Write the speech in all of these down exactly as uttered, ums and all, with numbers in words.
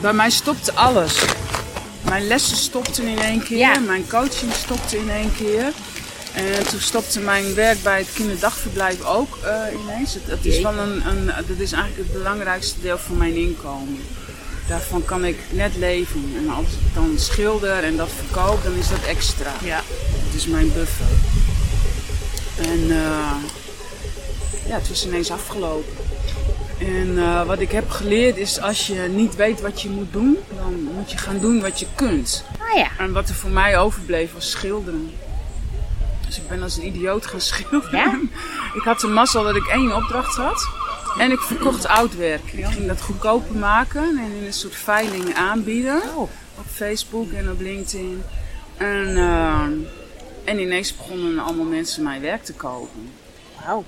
Bij mij stopte alles. Mijn lessen stopten in één keer. Ja. Mijn coaching stopte in één keer. En toen stopte mijn werk bij het kinderdagverblijf ook uh, ineens. Dat, dat, is wel een, een, dat is eigenlijk het belangrijkste deel van mijn inkomen. Daarvan kan ik net leven. En als ik dan schilder en dat verkoop, dan is dat extra. Ja. Dat is mijn buffer. En uh, ja, het was ineens afgelopen. En uh, wat ik heb geleerd is, als je niet weet wat je moet doen, dan moet je gaan doen wat je kunt. Oh ja. En wat er voor mij overbleef was schilderen. Dus ik ben als een idioot gaan schilderen. Ja? Ik had de mazzel dat ik één opdracht had. En ik verkocht oud werk. Ik ging dat goedkoper maken en in een soort veiling aanbieden. Oh. Op Facebook en op LinkedIn. En, uh, en ineens begonnen allemaal mensen mijn werk te kopen. Wauw.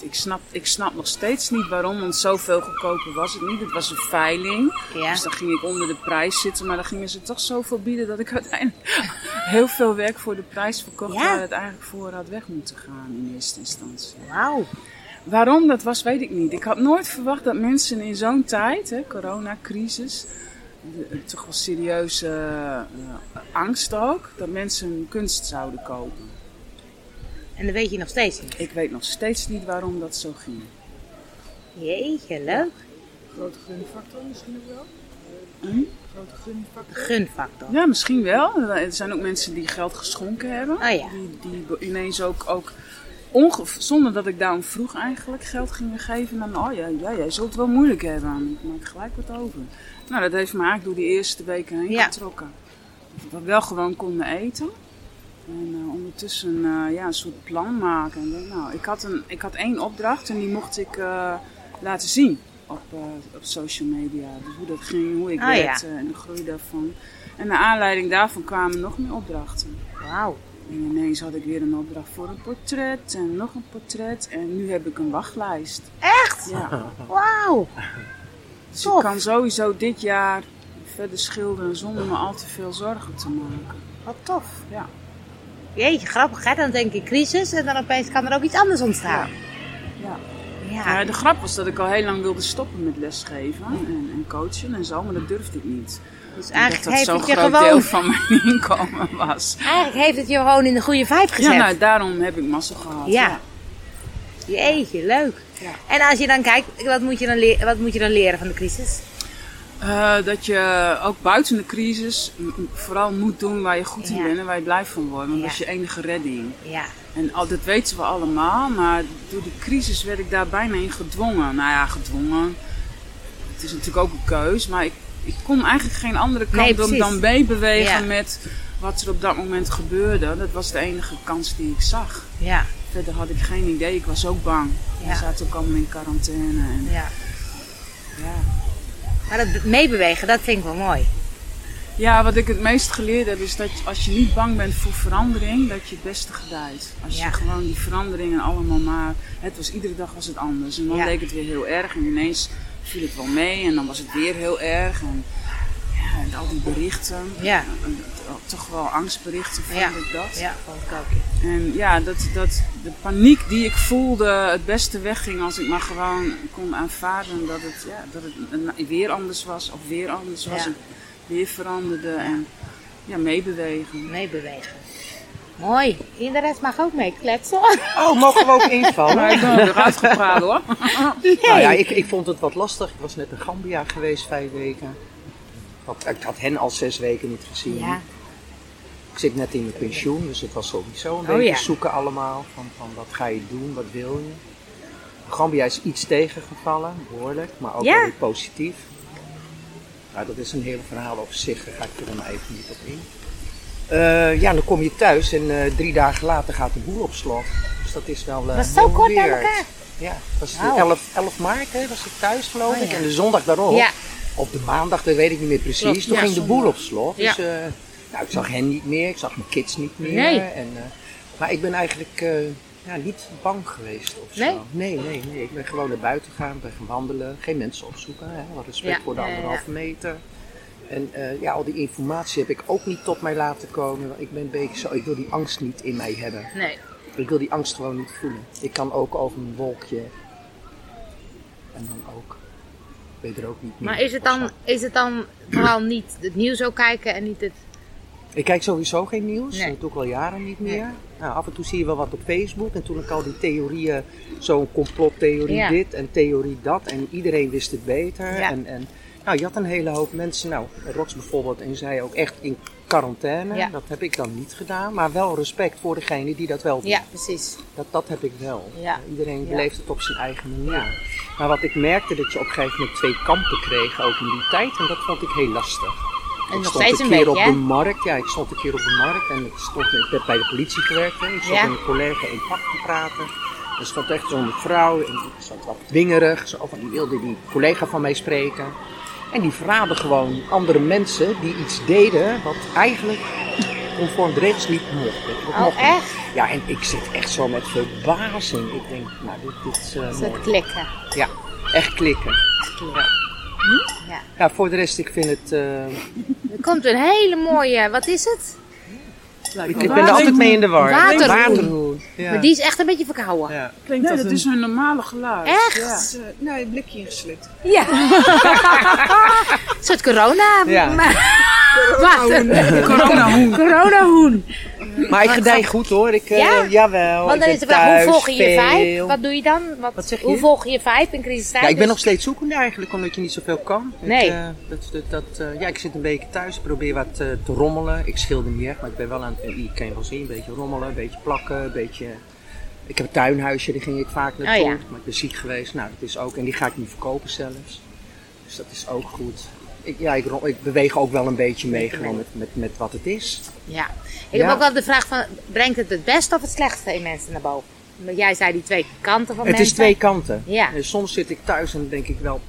Ik snap, ik snap nog steeds niet waarom, want zoveel goedkoper was het niet. Het was een veiling, ja. Dus dan ging ik onder de prijs zitten. Maar dan gingen ze toch zoveel bieden dat ik uiteindelijk heel veel werk voor de prijs verkocht. Ja. Waar het eigenlijk voor had weg moeten gaan in eerste instantie. Wauw. Waarom dat was, weet ik niet. Ik had nooit verwacht dat mensen in zo'n tijd, hè, coronacrisis, de, toch wel serieuze uh, angst ook, dat mensen kunst zouden kopen. En dat weet je nog steeds niet? Ik weet nog steeds niet waarom dat zo ging. Jeetje, leuk. Grote gunfactor misschien ook wel? Hm? Grote gunfactor? Gunfactor. Ja, misschien wel. Er zijn ook mensen die geld geschonken hebben. Oh ja. Die, die ineens ook, ook onge... zonder dat ik daarom vroeg eigenlijk geld gingen geven. Dan, oh ja, ja, jij zult het wel moeilijk hebben. Ik maak gelijk wat over. Nou, dat heeft me eigenlijk door die eerste weken heen ja. getrokken. Dat we wel gewoon konden eten. En uh, ondertussen uh, ja, een soort plan maken. En, nou, ik, had een, ik had één opdracht en die mocht ik uh, laten zien op, uh, op social media. Dus hoe dat ging, hoe ik oh, werkte ja. en de groei daarvan. En naar aanleiding daarvan kwamen nog meer opdrachten. Wauw. En ineens had ik weer een opdracht voor een portret en nog een portret. En nu heb ik een wachtlijst. Echt? Ja. Wauw. Dus Tof. Ik kan sowieso dit jaar verder schilderen zonder me al te veel zorgen te maken. Wat tof. Ja. Jeetje, grappig hè? Dan denk ik crisis en dan opeens kan er ook iets anders ontstaan. Ja. Ja. Ja. Ja, de grap was dat ik al heel lang wilde stoppen met lesgeven en, en coachen en zo, maar dat durfde ik niet. Dus eigenlijk dat heeft dat zo'n groot gewoon... deel van mijn inkomen was. Eigenlijk heeft het je gewoon in de goede vibe gezet. Ja, nou, daarom heb ik mazzel gehad. Ja. Ja. Jeetje, leuk. Ja. En als je dan kijkt, wat moet je dan, le- wat moet je dan leren van de crisis? Uh, dat je ook buiten de crisis vooral moet doen waar je goed in ja. bent en waar je blij van wordt. Want ja. dat is je enige redding. Ja. En al, dat weten we allemaal, maar door de crisis werd ik daar bijna in gedwongen. Nou ja, gedwongen. Het is natuurlijk ook een keus, maar ik, ik kon eigenlijk geen andere kant nee, dan meebewegen ja. met wat er op dat moment gebeurde. Dat was de enige kans die ik zag. Ja. Verder had ik geen idee, ik was ook bang. We ja. zaten ook allemaal in quarantaine. En, ja. ja. Maar dat meebewegen, dat vind ik wel mooi. Ja, wat ik het meest geleerd heb is dat als je niet bang bent voor verandering, dat je het beste gedijt. Als ja. je gewoon die veranderingen allemaal maar... Het was, iedere dag was het anders. En dan ja. leek het weer heel erg en ineens viel het wel mee en dan was het weer heel erg. En, ja, en al die berichten. Ja. En, en, en, toch wel angstberichten vond ja. ik dat. Ja, vond ik ook. En ja, dat, dat de paniek die ik voelde het beste wegging als ik maar gewoon kon aanvaarden dat het, ja, dat het weer anders was. Of weer anders was. Ja. Weer veranderde. En ja, meebewegen. Meebewegen. Mooi. En de rest mag ook mee kletsen. Oh, mogen we ook invallen? Maar ik ben eruit gepraat hoor. Nee. Nou ja, ik, ik vond het wat lastig. Ik was net in Gambia geweest, vijf weken. Ik had hen al zes weken niet gezien. Ja. Ik zit net in mijn pensioen, dus het was sowieso een oh, beetje ja. zoeken allemaal. Van, van wat ga je doen, wat wil je. Gambia is iets tegengevallen, behoorlijk, maar ook ja. weer positief. Nou, dat is een hele verhaal over zich, daar ga ik er maar even niet op in. Uh, ja, dan kom je thuis en uh, drie dagen later gaat de boel op slot. Dus dat is wel uh, was zo kort bij elkaar. Ja, dat was wow. elf maart hè, was ik thuis geloof ik. Oh, ja. En de zondag daarop. Ja. Op de maandag, dat weet ik niet meer precies. Klopt, toen ja, ging de boel op slot. Ja. Dus, uh, nou, ik zag hen niet meer, ik zag mijn kids niet meer. Nee. En, uh, maar ik ben eigenlijk uh, ja, niet bang geweest of zo. Nee? nee, nee, nee. Ik ben gewoon naar buiten gegaan, ben gaan wandelen, geen mensen opzoeken. Hè. Respect ja. voor de anderhalve meter. En uh, ja, al die informatie heb ik ook niet tot mij laten komen. Want ik ben een beetje zo, ik wil die angst niet in mij hebben. Nee. Ik wil die angst gewoon niet voelen. Ik kan ook over een wolkje en dan ook. weet er ook niet meer. Maar is het dan, is het dan vooral niet het nieuws ook kijken en niet het... Ik kijk sowieso geen nieuws, nee. Dat doe ik al jaren niet meer. Nee. Nou, af en toe zie je wel wat op Facebook en toen ik al die theorieën, zo'n complottheorie ja. dit en theorie dat en iedereen wist het beter. Ja. En, en, nou, je had een hele hoop mensen, nou, Rox bijvoorbeeld en zij ook echt in quarantaine, ja. Dat heb ik dan niet gedaan, maar wel respect voor degene die dat wel doet. Ja, precies. Dat, dat heb ik wel. Ja. Iedereen ja. beleeft het op zijn eigen manier. Ja. Maar wat ik merkte, dat je op een gegeven moment twee kampen kreeg, ook in die tijd, en dat vond ik heel lastig. En ik nog stond steeds een, een keer beetje, op de markt, ja, ik stond een keer op de markt en ik, stond, ik heb bij de politie gewerkt. Hè. Ik stond ja. met een collega in pak te praten. Er stond echt zo'n vrouw, en die stond wat dwingerig, zo van, die wilde die collega van mij spreken. En die verraadde gewoon andere mensen die iets deden wat eigenlijk conform de regels niet mocht. Oh, echt? Ja, en ik zit echt zo met verbazing. Ik denk, nou, dit, dit is uh, mooi. Het klikken. Ja, echt klikken. klikken. Hm? Ja. ja, voor de rest, ik vind het... Uh... Er komt een hele mooie, wat is het? Ja, ik, ik ben er altijd mee in de war. Waterhoen. Waterhoen. Ja. Maar die is echt een beetje verkouden. Ja. Nee, dat, dat een... is een normale geluid. Echt? Ja. Is, uh, nee, een blikje ingeslikt. Ja. Een soort corona. Ja. Waterhoen. Coronahoen. Coronahoen. Maar ik gedij goed hoor. Ik, ja? Uh, jawel. Want dan is de vraag, hoe volg je je vibe? Wat doe je dan? Wat, Wat zeg je? Hoe volg je je vibe in crisistijd? Ja, ik ben nog steeds zoekende eigenlijk, omdat je niet zoveel kan. Nee. Ik, uh, dat, dat, dat, uh, ja, ik zit een beetje thuis, probeer wat uh, te rommelen. Ik schilder niet echt, maar ik ben wel aan het, uh, ik kan je wel zien, een beetje rommelen, een beetje plakken, een beetje... Ik heb een tuinhuisje, daar ging ik vaak naartoe, oh, ja. maar ik ben ziek geweest. Nou, dat is ook, en die ga ik nu verkopen zelfs. Dus dat is ook goed. Ik, ja, ik, ik beweeg ook wel een beetje mee gewoon met, met, met wat het is. Ja. Ik ja. heb ook wel de vraag van, brengt het het beste of het slechtste in mensen naar boven? Want jij zei die twee kanten van het mensen. Het is twee kanten. Ja. En soms zit ik thuis en denk ik wel,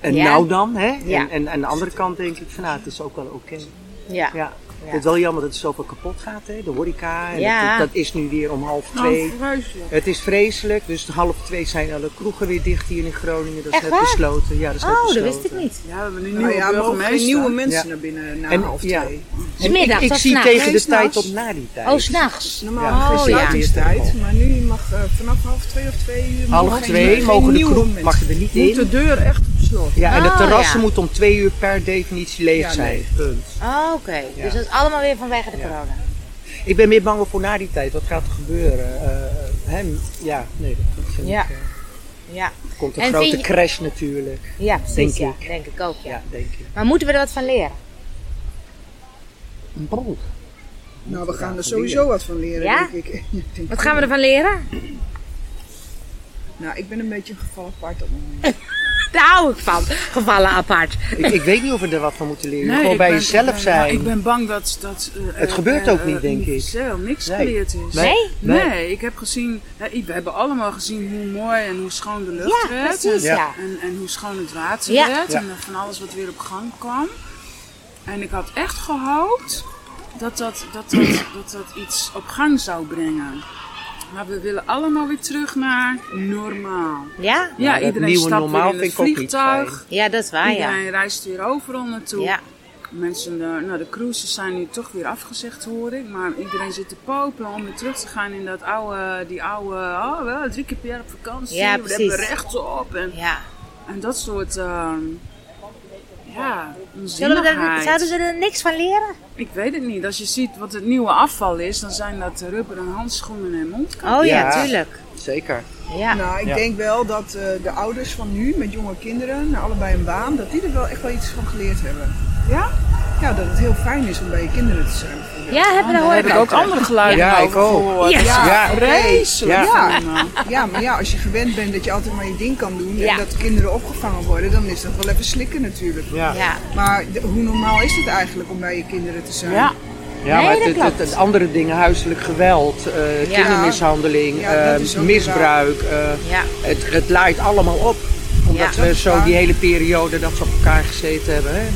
en ja. nou dan, hè? Ja. En, en aan de andere kant denk ik van, nou, het is ook wel oké. Okay. Ja. Ja. Ja. Het is wel jammer dat het zoveel kapot gaat, hè? De horeca. En ja. dat, dat is nu weer om half twee. Oh, vreselijk. Het is vreselijk. Dus half twee zijn alle kroegen weer dicht hier in Groningen. Dat is net besloten. Ja, dat is oh, net besloten. Dat wist ik niet. Ja, we hebben nu nieuwe, nou, ja, mogen nieuwe mensen ja. naar binnen na en, half twee. Ja. En middags, ik, ik zie nacht. tegen de nee, tijd op na die tijd. Oh, s'nachts. Normaal is sluitingstijd. Maar nu mag uh, vanaf half twee of twee uur... Half twee mogen de kroeg, mag je er niet in. Moet de deur echt op slot. Ja, en de terrassen moeten om twee uur per definitie leeg zijn. Punt. Oh, oké. Dus dat is allemaal weer vanwege de ja. corona. Ik ben meer bang voor na die tijd. Wat gaat er gebeuren? Uh, hem, ja, nee, dat vind ja. ik... Uh, ja. Er komt een en grote je... crash natuurlijk. Ja, precies. Denk, ja. Ik. denk ik ook, ja. ja denk ik. Maar moeten we er wat van leren? Bro. Nou, we gaan er sowieso leren. wat van leren, ja? denk ik. Wat gaan we ervan leren? Nou, ik ben een beetje een gevallen apart op het moment. Daar hou ik van, gevallen apart. Ik, ik weet niet of we er wat van moeten leren. Nee, Gewoon bij ben, jezelf ben, zijn. Nou, ik ben bang dat... dat uh, het gebeurt uh, ook uh, niet, denk ik. Zelf, niks nee. geleerd is. Nee? Nee? Nee, ik heb gezien... We hebben allemaal gezien hoe mooi en hoe schoon de lucht ja, werd. Precies, en, ja. en, en hoe schoon het water ja. werd. Ja. En van alles wat weer op gang kwam. En ik had echt gehoopt dat dat, dat, dat, dat, dat, dat iets op gang zou brengen. Maar we willen allemaal weer terug naar normaal. Ja? Ja, ja iedereen stapt weer in het vliegtuig. Ja, dat is waar, iedereen ja. Iedereen reist weer overal naartoe. Ja. Mensen, de, nou de cruises zijn nu toch weer afgezegd, hoor ik. Maar iedereen zit te popelen om weer terug te gaan in dat oude, die oude, oh wel, drie keer per jaar op vakantie. Ja, precies. We hebben recht op. En, ja. en dat soort, uh, ja, onzinnigheid. Zouden ze er niks van leren? Ik weet het niet. Als je ziet wat het nieuwe afval is, dan zijn dat rubberen handschoenen en mondkapjes. Oh ja, ja, tuurlijk. Zeker. Ja. Nou, ik ja. denk wel dat uh, de ouders van nu, met jonge kinderen, nou, allebei een baan, dat die er wel echt wel iets van geleerd hebben. Ja? Ja, dat het heel fijn is om bij je kinderen te zijn. Ja, ja hebben we daar heb ik ook andere geluiden ja, over gehoord. Ja, ja, vreselijk. Ja. Ja. ja, maar ja, als je gewend bent dat je altijd maar je ding kan doen en ja. dat kinderen opgevangen worden, dan is dat wel even slikken natuurlijk. Ja. Ja. Maar de, hoe normaal is het eigenlijk om bij je kinderen te zijn? Ja. Ja, nee, maar het, het, het andere dingen, huiselijk geweld, uh, ja. kindermishandeling, ja, uh, misbruik, uh, ja. het, het laait allemaal op. Omdat ja, we zo waar. die hele periode dat ze op elkaar gezeten hebben. Hè?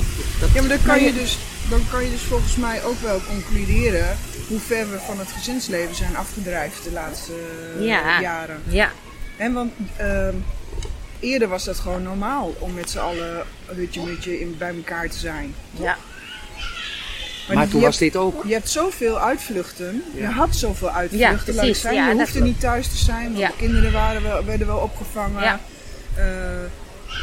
Dat, ja, maar dan kan, je dus, dan kan je dus volgens mij ook wel concluderen hoe ver we van het gezinsleven zijn afgedreven de laatste uh, ja. jaren. Ja. En want uh, eerder was dat gewoon normaal om met z'n allen hutje mutje in, bij elkaar te zijn. Toch? Ja. Maar, maar toen was hebt, dit ook. Je hebt zoveel uitvluchten. Ja. Je had zoveel uitvluchten. Ja, precies, zijn. Ja, je hoefde niet thuis te zijn, want ja. de kinderen waren wel, werden wel opgevangen. Ja. Uh,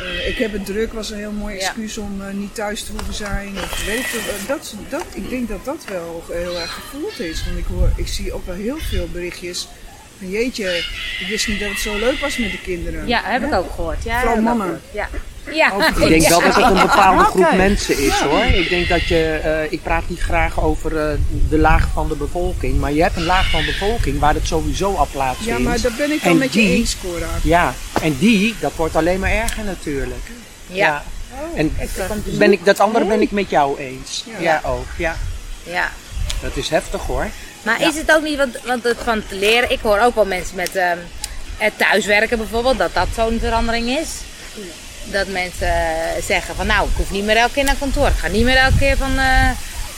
Uh, ik heb het druk was een heel mooi excuus ja. om uh, niet thuis te hoeven zijn. Of weet je, uh, dat, dat, ik denk dat dat wel heel erg gevoeld is. Want ik, hoor, ik zie ook wel heel veel berichtjes van jeetje, ik wist niet dat het zo leuk was met de kinderen. Ja, heb hè? Ik ook gehoord. Ja, vooral mannen. Ja. Ja. Over, ik denk ja. wel dat het een bepaalde groep okay. mensen is ja. hoor. Ik denk dat je, uh, ik praat niet graag over uh, de laag van de bevolking. Maar je hebt een laag van de bevolking waar het sowieso al plaatsvindt. Ja, maar dat ben ik al met die, je eens, Cora. Ja, en die, dat wordt alleen maar erger natuurlijk. Ja. ja. Oh, en ik ben ik, dat andere ben ik met jou eens. Ja, ja ook. Ja. ja. Dat is heftig hoor. Maar ja. is het ook niet, want, want het van te leren, ik hoor ook wel mensen met uh, het thuiswerken bijvoorbeeld, dat dat zo'n verandering is. Dat mensen zeggen van nou, ik hoef niet meer elke keer naar kantoor. Ik ga niet meer elke keer van uh,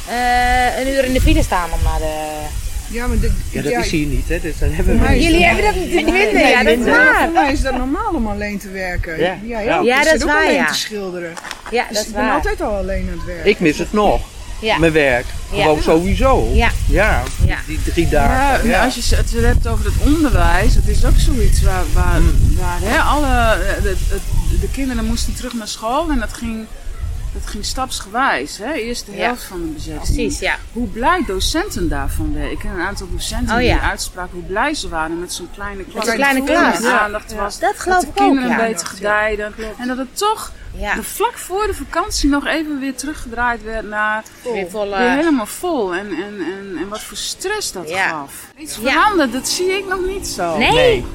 uh, een uur in de file staan om naar de... Ja, maar de, ja dat ja, is hier niet hè. Dus dan hebben we jullie hebben dat niet in de wind, ja dat is waar. Voor mij is dat normaal om alleen te werken. Ja, ja, ja, ja dat is waar alleen ja. te schilderen. Ja, dus dat is waar. Ik ben altijd al alleen aan het werk. Ik mis het nog. Ja. Mijn werk. Gewoon ja. sowieso. Ja. ja. ja. Die drie dagen. Ja, ja. Als je het hebt over het onderwijs, dat is ook zoiets waar, waar, mm. waar hè, alle, de, de, de kinderen moesten terug naar school en dat ging, dat ging stapsgewijs. Hè? Eerst de helft ja. van de bezetting. Precies, ja. Hoe blij docenten daarvan werden. Ik ken een aantal docenten oh, ja. die uitspraken hoe blij ze waren met zo'n kleine klas. Met kleine klas. Ja. Dat, was, dat geloof dat ik ook. Dat de kinderen ja, beter gedijden. Ja. En dat het toch... Ja. De vlak voor de vakantie nog even weer teruggedraaid werd naar vol. Weer, vol, uh... weer helemaal vol en, en, en, en wat voor stress dat ja. gaf. Iets veranderd, ja. dat zie ik nog niet zo. Nee? nee.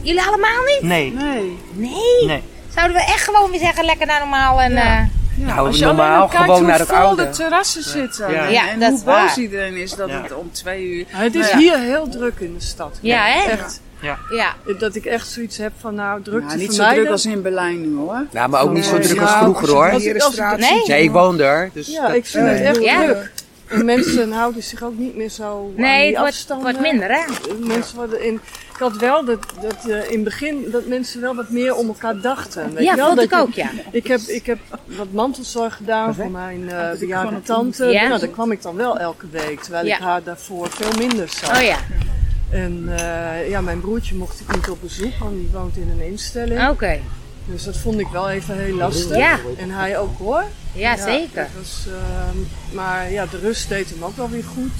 Jullie allemaal niet? Nee. Nee. nee. nee. Zouden we echt gewoon weer zeggen lekker naar normaal en... Ja. Uh... Ja, nou, als je normaal kijkt, gewoon naar het oude. Hoe vol de terrassen zitten. Ja. Ja, en dat hoe boos iedereen is dat ja. het om twee uur... Ja, het is ja. hier heel druk in de stad. Ja, hè? Echt. Ja. Ja. Dat ik echt zoiets heb van nou druk nou, te niet vermijden. Zo druk als in Berlijn nu hoor. Nou, maar ook nee. niet zo druk als vroeger hoor. Ja, als het, als het, als het, nee. nee, ik woon er. Dus ja, dat, ik vind nee. het echt ja. druk. En mensen houden zich ook niet meer zo nee, aan die het wordt, afstanden. Nee, het wordt minder hè. Mensen worden in... Ik had wel dat, dat uh, in het begin dat mensen wel wat meer om elkaar dachten. Weet ja, wel? Vond dat ik ook, ja. Ik heb, ik heb wat mantelzorg gedaan wat voor mijn uh, bejaarde tante. Ja. Nou, daar kwam ik dan wel elke week, terwijl ja. ik haar daarvoor veel minder zag. Oh ja. En uh, ja, mijn broertje mocht ik niet op bezoek, want die woont in een instelling. Oké. Okay. Dus dat vond ik wel even heel lastig. Ja. En hij ook hoor. Ja, ja zeker. Was, uh, maar ja, de rust deed hem ook wel weer goed.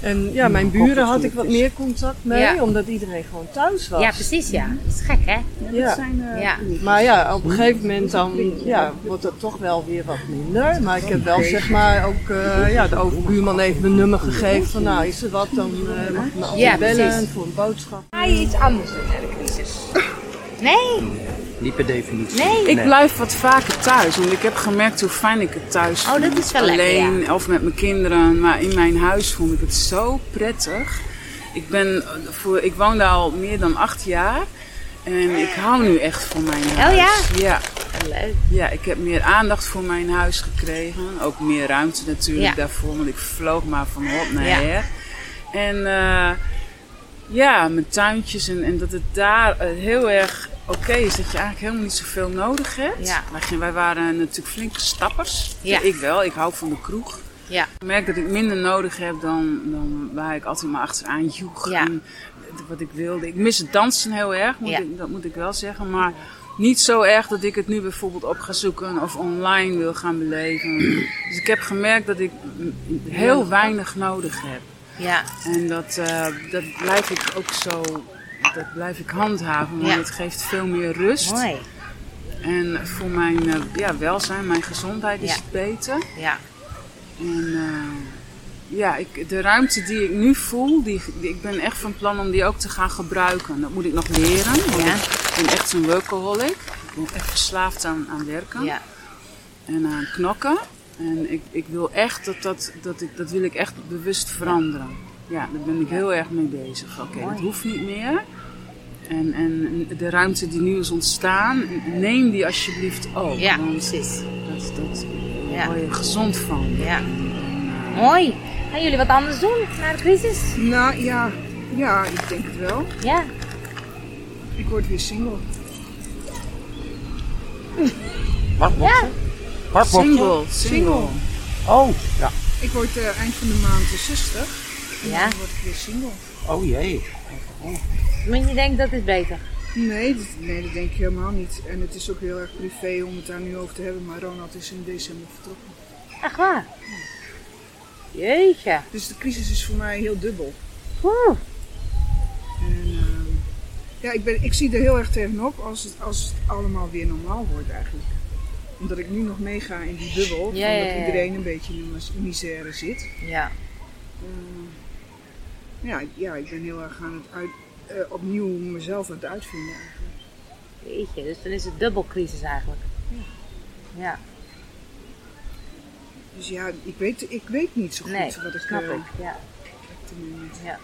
En ja, mijn buren had ik wat meer contact mee, ja. omdat iedereen gewoon thuis was. Ja, precies ja. Dat is gek hè? Ja. ja. Dat zijn, uh, ja. Maar ja, op een gegeven moment dan ja, wordt dat toch wel weer wat minder. Maar ik heb wel zeg maar ook, uh, ja, de overbuurman heeft mijn nummer gegeven van nou is er wat, dan uh, mag ik me altijd ja, bellen precies. voor een boodschap. Ga je iets anders doen na de crisis? Nee. Niet per definitie. Nee. Ik nee. blijf wat vaker thuis, want ik heb gemerkt hoe fijn ik het thuis vond. Oh, dat is wel alleen lekker, ja. of met mijn kinderen, maar in mijn huis vond ik het zo prettig. Ik, ben voor, ik woon daar al meer dan acht jaar en ik hou nu echt van mijn huis. Oh ja? Ja. Leuk. Ja, ik heb meer aandacht voor mijn huis gekregen. Ook meer ruimte natuurlijk ja. daarvoor, want ik vloog maar van hot naar ja. her. En uh, ja, mijn tuintjes en, en dat het daar heel erg... Oké, okay, is dat je eigenlijk helemaal niet zoveel nodig hebt. Ja. Wij, wij waren natuurlijk flinke stappers. Ja. Ik wel, ik hou van de kroeg. Ja. Ik merk dat ik minder nodig heb dan, dan waar ik altijd maar achteraan joeg. Ja. En wat ik wilde. Ik mis het dansen heel erg, moet ja. ik, dat moet ik wel zeggen. Maar niet zo erg dat ik het nu bijvoorbeeld op ga zoeken of online wil gaan beleven. Dus ik heb gemerkt dat ik heel weinig nodig heb. Ja. En dat, uh, dat blijf ik ook zo... Dat blijf ik handhaven, want ja. het geeft veel meer rust. Mooi. En voor mijn ja, welzijn, mijn gezondheid is ja. het beter. Ja. En uh, ja, ik, de ruimte die ik nu voel, die, die, ik ben echt van plan om die ook te gaan gebruiken. Dat moet ik nog leren. Ja. Ik ben echt een workaholic. Ik ben echt verslaafd aan, aan werken ja. en aan knokken. En ik, ik wil echt dat, dat, dat, ik, dat wil ik echt bewust veranderen. Ja, daar ben ik heel erg mee bezig. Oké, okay, dat hoeft niet meer. En, en de ruimte die nu is ontstaan, neem die alsjeblieft ook. Ja, want precies. Daar word je gezond van. Ja. Mooi. Gaan jullie wat anders doen na de crisis? Nou ja, ja ik denk het wel. Ja. Ik word weer single. Wat? Ja. Wat? Single. Single. Oh, ja. Ik word uh, eind van de maand zestig. Ja. Dan word ik weer single. Oh jee. Oh. Maar je denkt dat is beter? Nee dat, nee, dat denk ik helemaal niet. En het is ook heel erg privé om het daar nu over te hebben, maar Ronald is in december vertrokken. Echt waar? Ja. Jeetje. Dus de crisis is voor mij heel dubbel. Oeh. En uh, ja, ik, ben, ik zie er heel erg tegenop als het, als het allemaal weer normaal wordt eigenlijk. Omdat ik nu nog meega in die bubbel, ja, omdat ja, ja. iedereen een beetje in de misère zit. Ja. Uh, ja, ja, ik ben heel erg aan het uit... Uh, opnieuw mezelf aan het uitvinden eigenlijk. Jeetje, dus dan is het dubbelcrisis eigenlijk. Ja. ja. Dus ja, ik weet, ik weet niet zo goed nee, wat ik... snap uh, ik, ja. ja.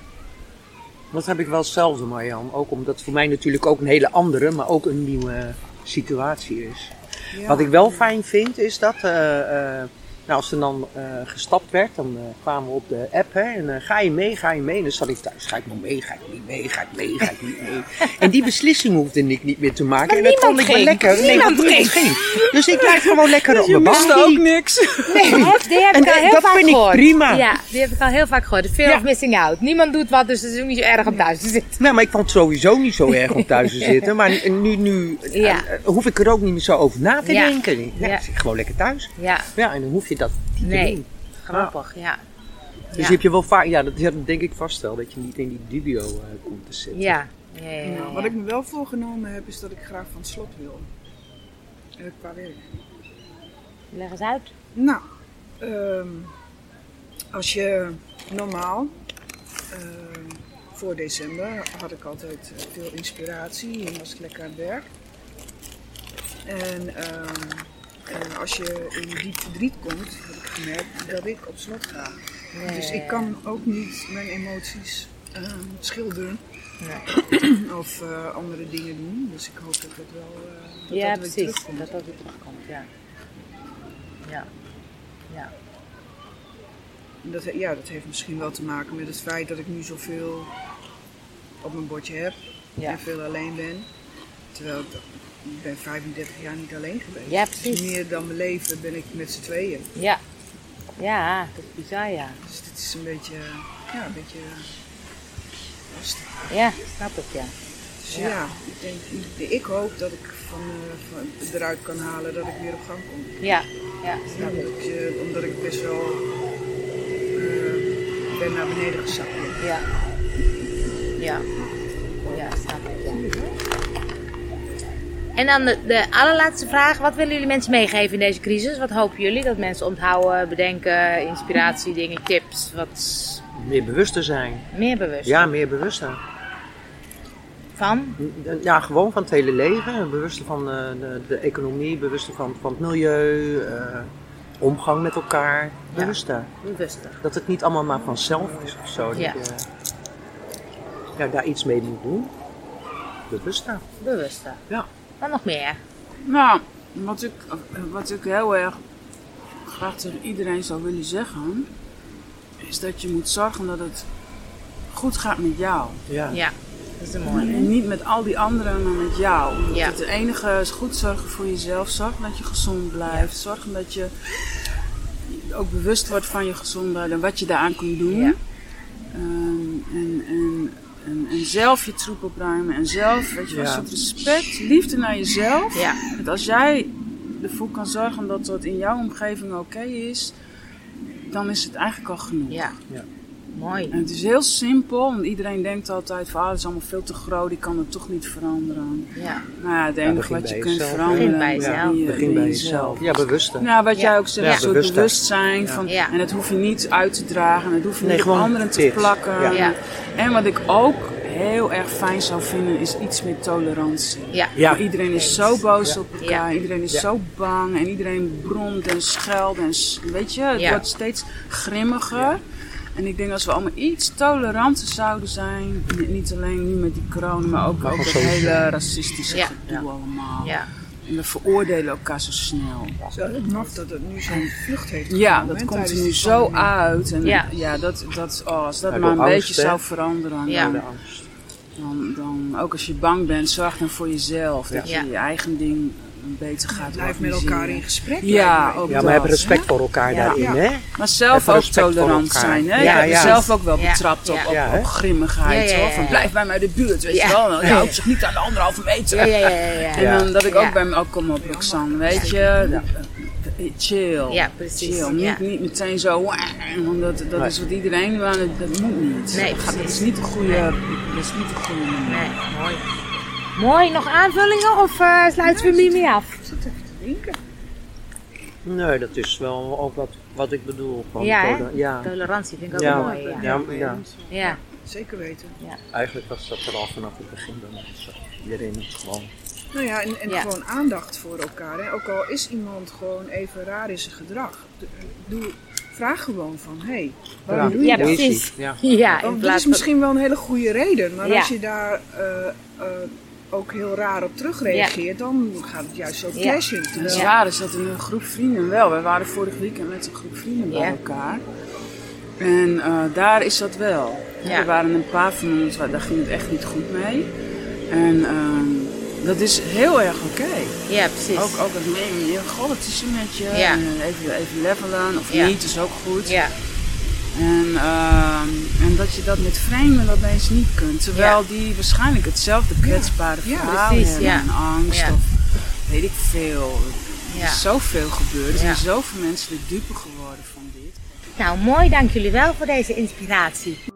Dat heb ik wel hetzelfde, Marjan. Ook omdat het voor mij natuurlijk ook een hele andere, maar ook een nieuwe situatie is. Ja. Wat ik wel fijn vind is dat... Uh, uh, Nou, als er dan uh, gestapt werd, dan uh, kwamen we op de app, hè, en uh, ga je mee, ga je mee. En dan zat ik thuis, ga ik nog mee, ga ik niet mee, ga ik mee, ga ik niet mee. En die beslissing hoefde ik niet meer te maken. Maar en dat kon ik wel lekker. Niemand nee, niemand ging. Dus ik blijf gewoon lekker dus op mijn bank. Je ook niks. Nee, die heb ik en, al heel dat vaak vind gehoord. Ik prima. Ja, die heb ik al heel vaak gehoord. The fear ja. of missing out. Niemand doet wat, dus het is ook niet zo erg om thuis te zitten. Nee, maar ik vond het sowieso niet zo erg om thuis te zitten. Maar nu, nu ja. uh, uh, hoef ik er ook niet meer zo over na te ja. denken. Nee, ja. Ik zit gewoon lekker thuis. Ja, ja en dan hoef je dat nee, doen. Grappig, ah. ja. Dus ja. heb je wel vaak, ja, dat denk ik vast wel, dat je niet in die dubio uh, komt te zitten. Ja. Ja, ja, ja, ja. Nou, wat ik me wel voorgenomen heb, is dat ik graag van het slot wil. Uh, qua werk. Leg eens uit. Nou, um, als je normaal, uh, voor december had ik altijd veel inspiratie en was ik lekker aan het werk. En... Um, En als je in diep verdriet komt, heb ik gemerkt dat ik op slot ga. Nee. Dus ik kan ook niet mijn emoties uh, schilderen nee. of uh, andere dingen doen. Dus ik hoop dat het wel uh, dat ja, dat precies. weer terugkomt. Dat dat weer terugkomt, ja. Ja. ja. Dat, ja, dat heeft misschien wel te maken met het feit dat ik nu zoveel op mijn bordje heb ja. en veel alleen ben. Terwijl ik Ik ben vijfendertig jaar niet alleen geweest. Ja, precies. Dus meer dan mijn leven ben ik met z'n tweeën. Ja. Ja, dat is bizar, ja. Dus dit is een beetje... Ja, een beetje... lastig. Ja, snap ik, ja. Dus ja, ja ik, denk, ik hoop dat ik van, van eruit kan halen dat ik weer op gang kom. Ja, ja, snap ik. Omdat, je, omdat ik best wel... Uh, ben naar beneden gezakt. Ja. Ja. Ja, snap ik, ja. En dan de, de allerlaatste vraag. Wat willen jullie mensen meegeven in deze crisis? Wat hopen jullie dat mensen onthouden, bedenken, inspiratie, dingen, tips? Wat... Meer bewust te zijn. Meer bewust? Ja, meer bewust zijn. Van? Ja, gewoon van het hele leven. Bewuster van de, de, de economie, bewuster van, van het milieu, uh, omgang met elkaar. Bewuster. Ja, bewuster. Dat het niet allemaal maar vanzelf is of zo. Ja. Dat je ja, daar iets mee moet doen. Bewuster. Bewuster. Ja. Wat nog meer? Nou, wat ik, wat ik heel erg graag tegen iedereen zou willen zeggen, is dat je moet zorgen dat het goed gaat met jou. Ja, ja dat is een mooie. En niet met al die anderen, maar met jou. Omdat ja. het enige is goed zorgen voor jezelf, zorgen dat je gezond blijft, ja. zorgen dat je ook bewust wordt van je gezondheid en wat je daaraan kunt doen. Ja. Um, en... en En, en zelf je troep opruimen. En zelf, weet je, een ja. soort respect, liefde naar jezelf. Ja. Want als jij ervoor kan zorgen dat dat in jouw omgeving oké okay is, dan is het eigenlijk al genoeg. Ja. ja, mooi. En het is heel simpel, want iedereen denkt altijd van, ah, dat is allemaal veel te groot, ik kan het toch niet veranderen. Ja. Nou ja, het enige ja, wat je kunt veranderen. Begin bij jezelf. Ja, begin bij jezelf. Ja, bewust. Nou, wat ja. jij ook zegt, ja, een soort bewust bewustzijn. Ja. Van, ja. En dat hoef je niet uit te dragen, en dat hoef je nee, niet op anderen te tips. plakken. Ja. Ja. En wat ik ook heel erg fijn zou vinden, is iets meer tolerantie. Ja. Ja. Iedereen is zo boos ja. op elkaar, ja. iedereen is ja. zo bang en iedereen bromt en scheldt en weet je, het ja. wordt steeds grimmiger. Ja. En ik denk als we allemaal iets toleranter zouden zijn, niet alleen nu met die corona, maar ook, ook dat hele racistische ja. gedoe ja. allemaal. Ja. En we veroordelen elkaar zo snel. Zo, dat mag dat het nu zo'n vlucht heeft. Ja, dat komt er nu zo uit. En ja. ja, dat, dat, oh, als dat ja, maar een angst, beetje he? zou veranderen. Ja. Dan, dan, dan, ook als je bang bent, zorg dan voor jezelf. Ja. Dat je ja. je eigen ding beter gaat organiseren. Blijf met elkaar in gesprek. Ja, ook ja maar hebben respect ja? voor elkaar ja. daarin. Ja. Hè? Maar zelf ook tolerant zijn. Hè? Ja, ja, ja. Je zelf ook wel betrapt ja. op, op, ja, op grimmigheid. Ja, ja, ja, ja. Van, blijf bij mij de buurt, weet ja. je wel. Je ja. houdt zich niet aan de anderhalve meter. Ja, ja, ja, ja. En dan dat ik ook ja. bij me ook kom op Roxanne, weet je. Ja. Chill. Ja, precies. Chill. Ja. Niet, niet meteen zo, want dat, dat nee. is wat iedereen wil, dat moet niet. Nee, precies. Dat is niet de goede, nee. dat is niet de goede manier. Nee, mooi. Mooi, nog aanvullingen of uh, sluiten nee, we Mimi af? Ik zit even te denken. Nee, dat is wel ook wat, wat ik bedoel. Van ja, toler- ja, tolerantie vind ik ook ja. mooi. Ja. Ja, ja. Ja. ja, zeker weten. Ja. Eigenlijk was dat er al vanaf het begin bij mensen. Iedereen is gewoon... Nou ja, en, en ja. gewoon aandacht voor elkaar. Hè? Ook al is iemand gewoon even raar in zijn gedrag. Doe, vraag gewoon van, hé, hey, waarom ja. doe je ja, dat? Precies. Ja, ja in dat is misschien wel een hele goede reden. Maar ja. als je daar uh, uh, ook heel raar op terugreageert, ja. dan gaat het juist zo clashen. Ja. Het raar is dat in een groep vrienden wel. Wij waren vorig weekend met een groep vrienden ja. bij elkaar. En uh, daar is dat wel. Ja. Er waren een paar van ons, daar ging het echt niet goed mee. En... Uh, dat is heel erg oké. Okay. Ja, precies. Ook, ook als meen je, goh, het is een beetje. Ja. En even, even levelen of ja. niet, is ook goed. Ja. En, uh, en dat je dat met vreemden opeens niet kunt. Terwijl ja. die waarschijnlijk hetzelfde kwetsbare ja. verhaal ja, hebben. Ja. En angst ja. of weet ik veel. Er ja. is zoveel gebeurd. Er ja. zijn zoveel mensen de dupe geworden van dit. Nou, mooi. Dank jullie wel voor deze inspiratie.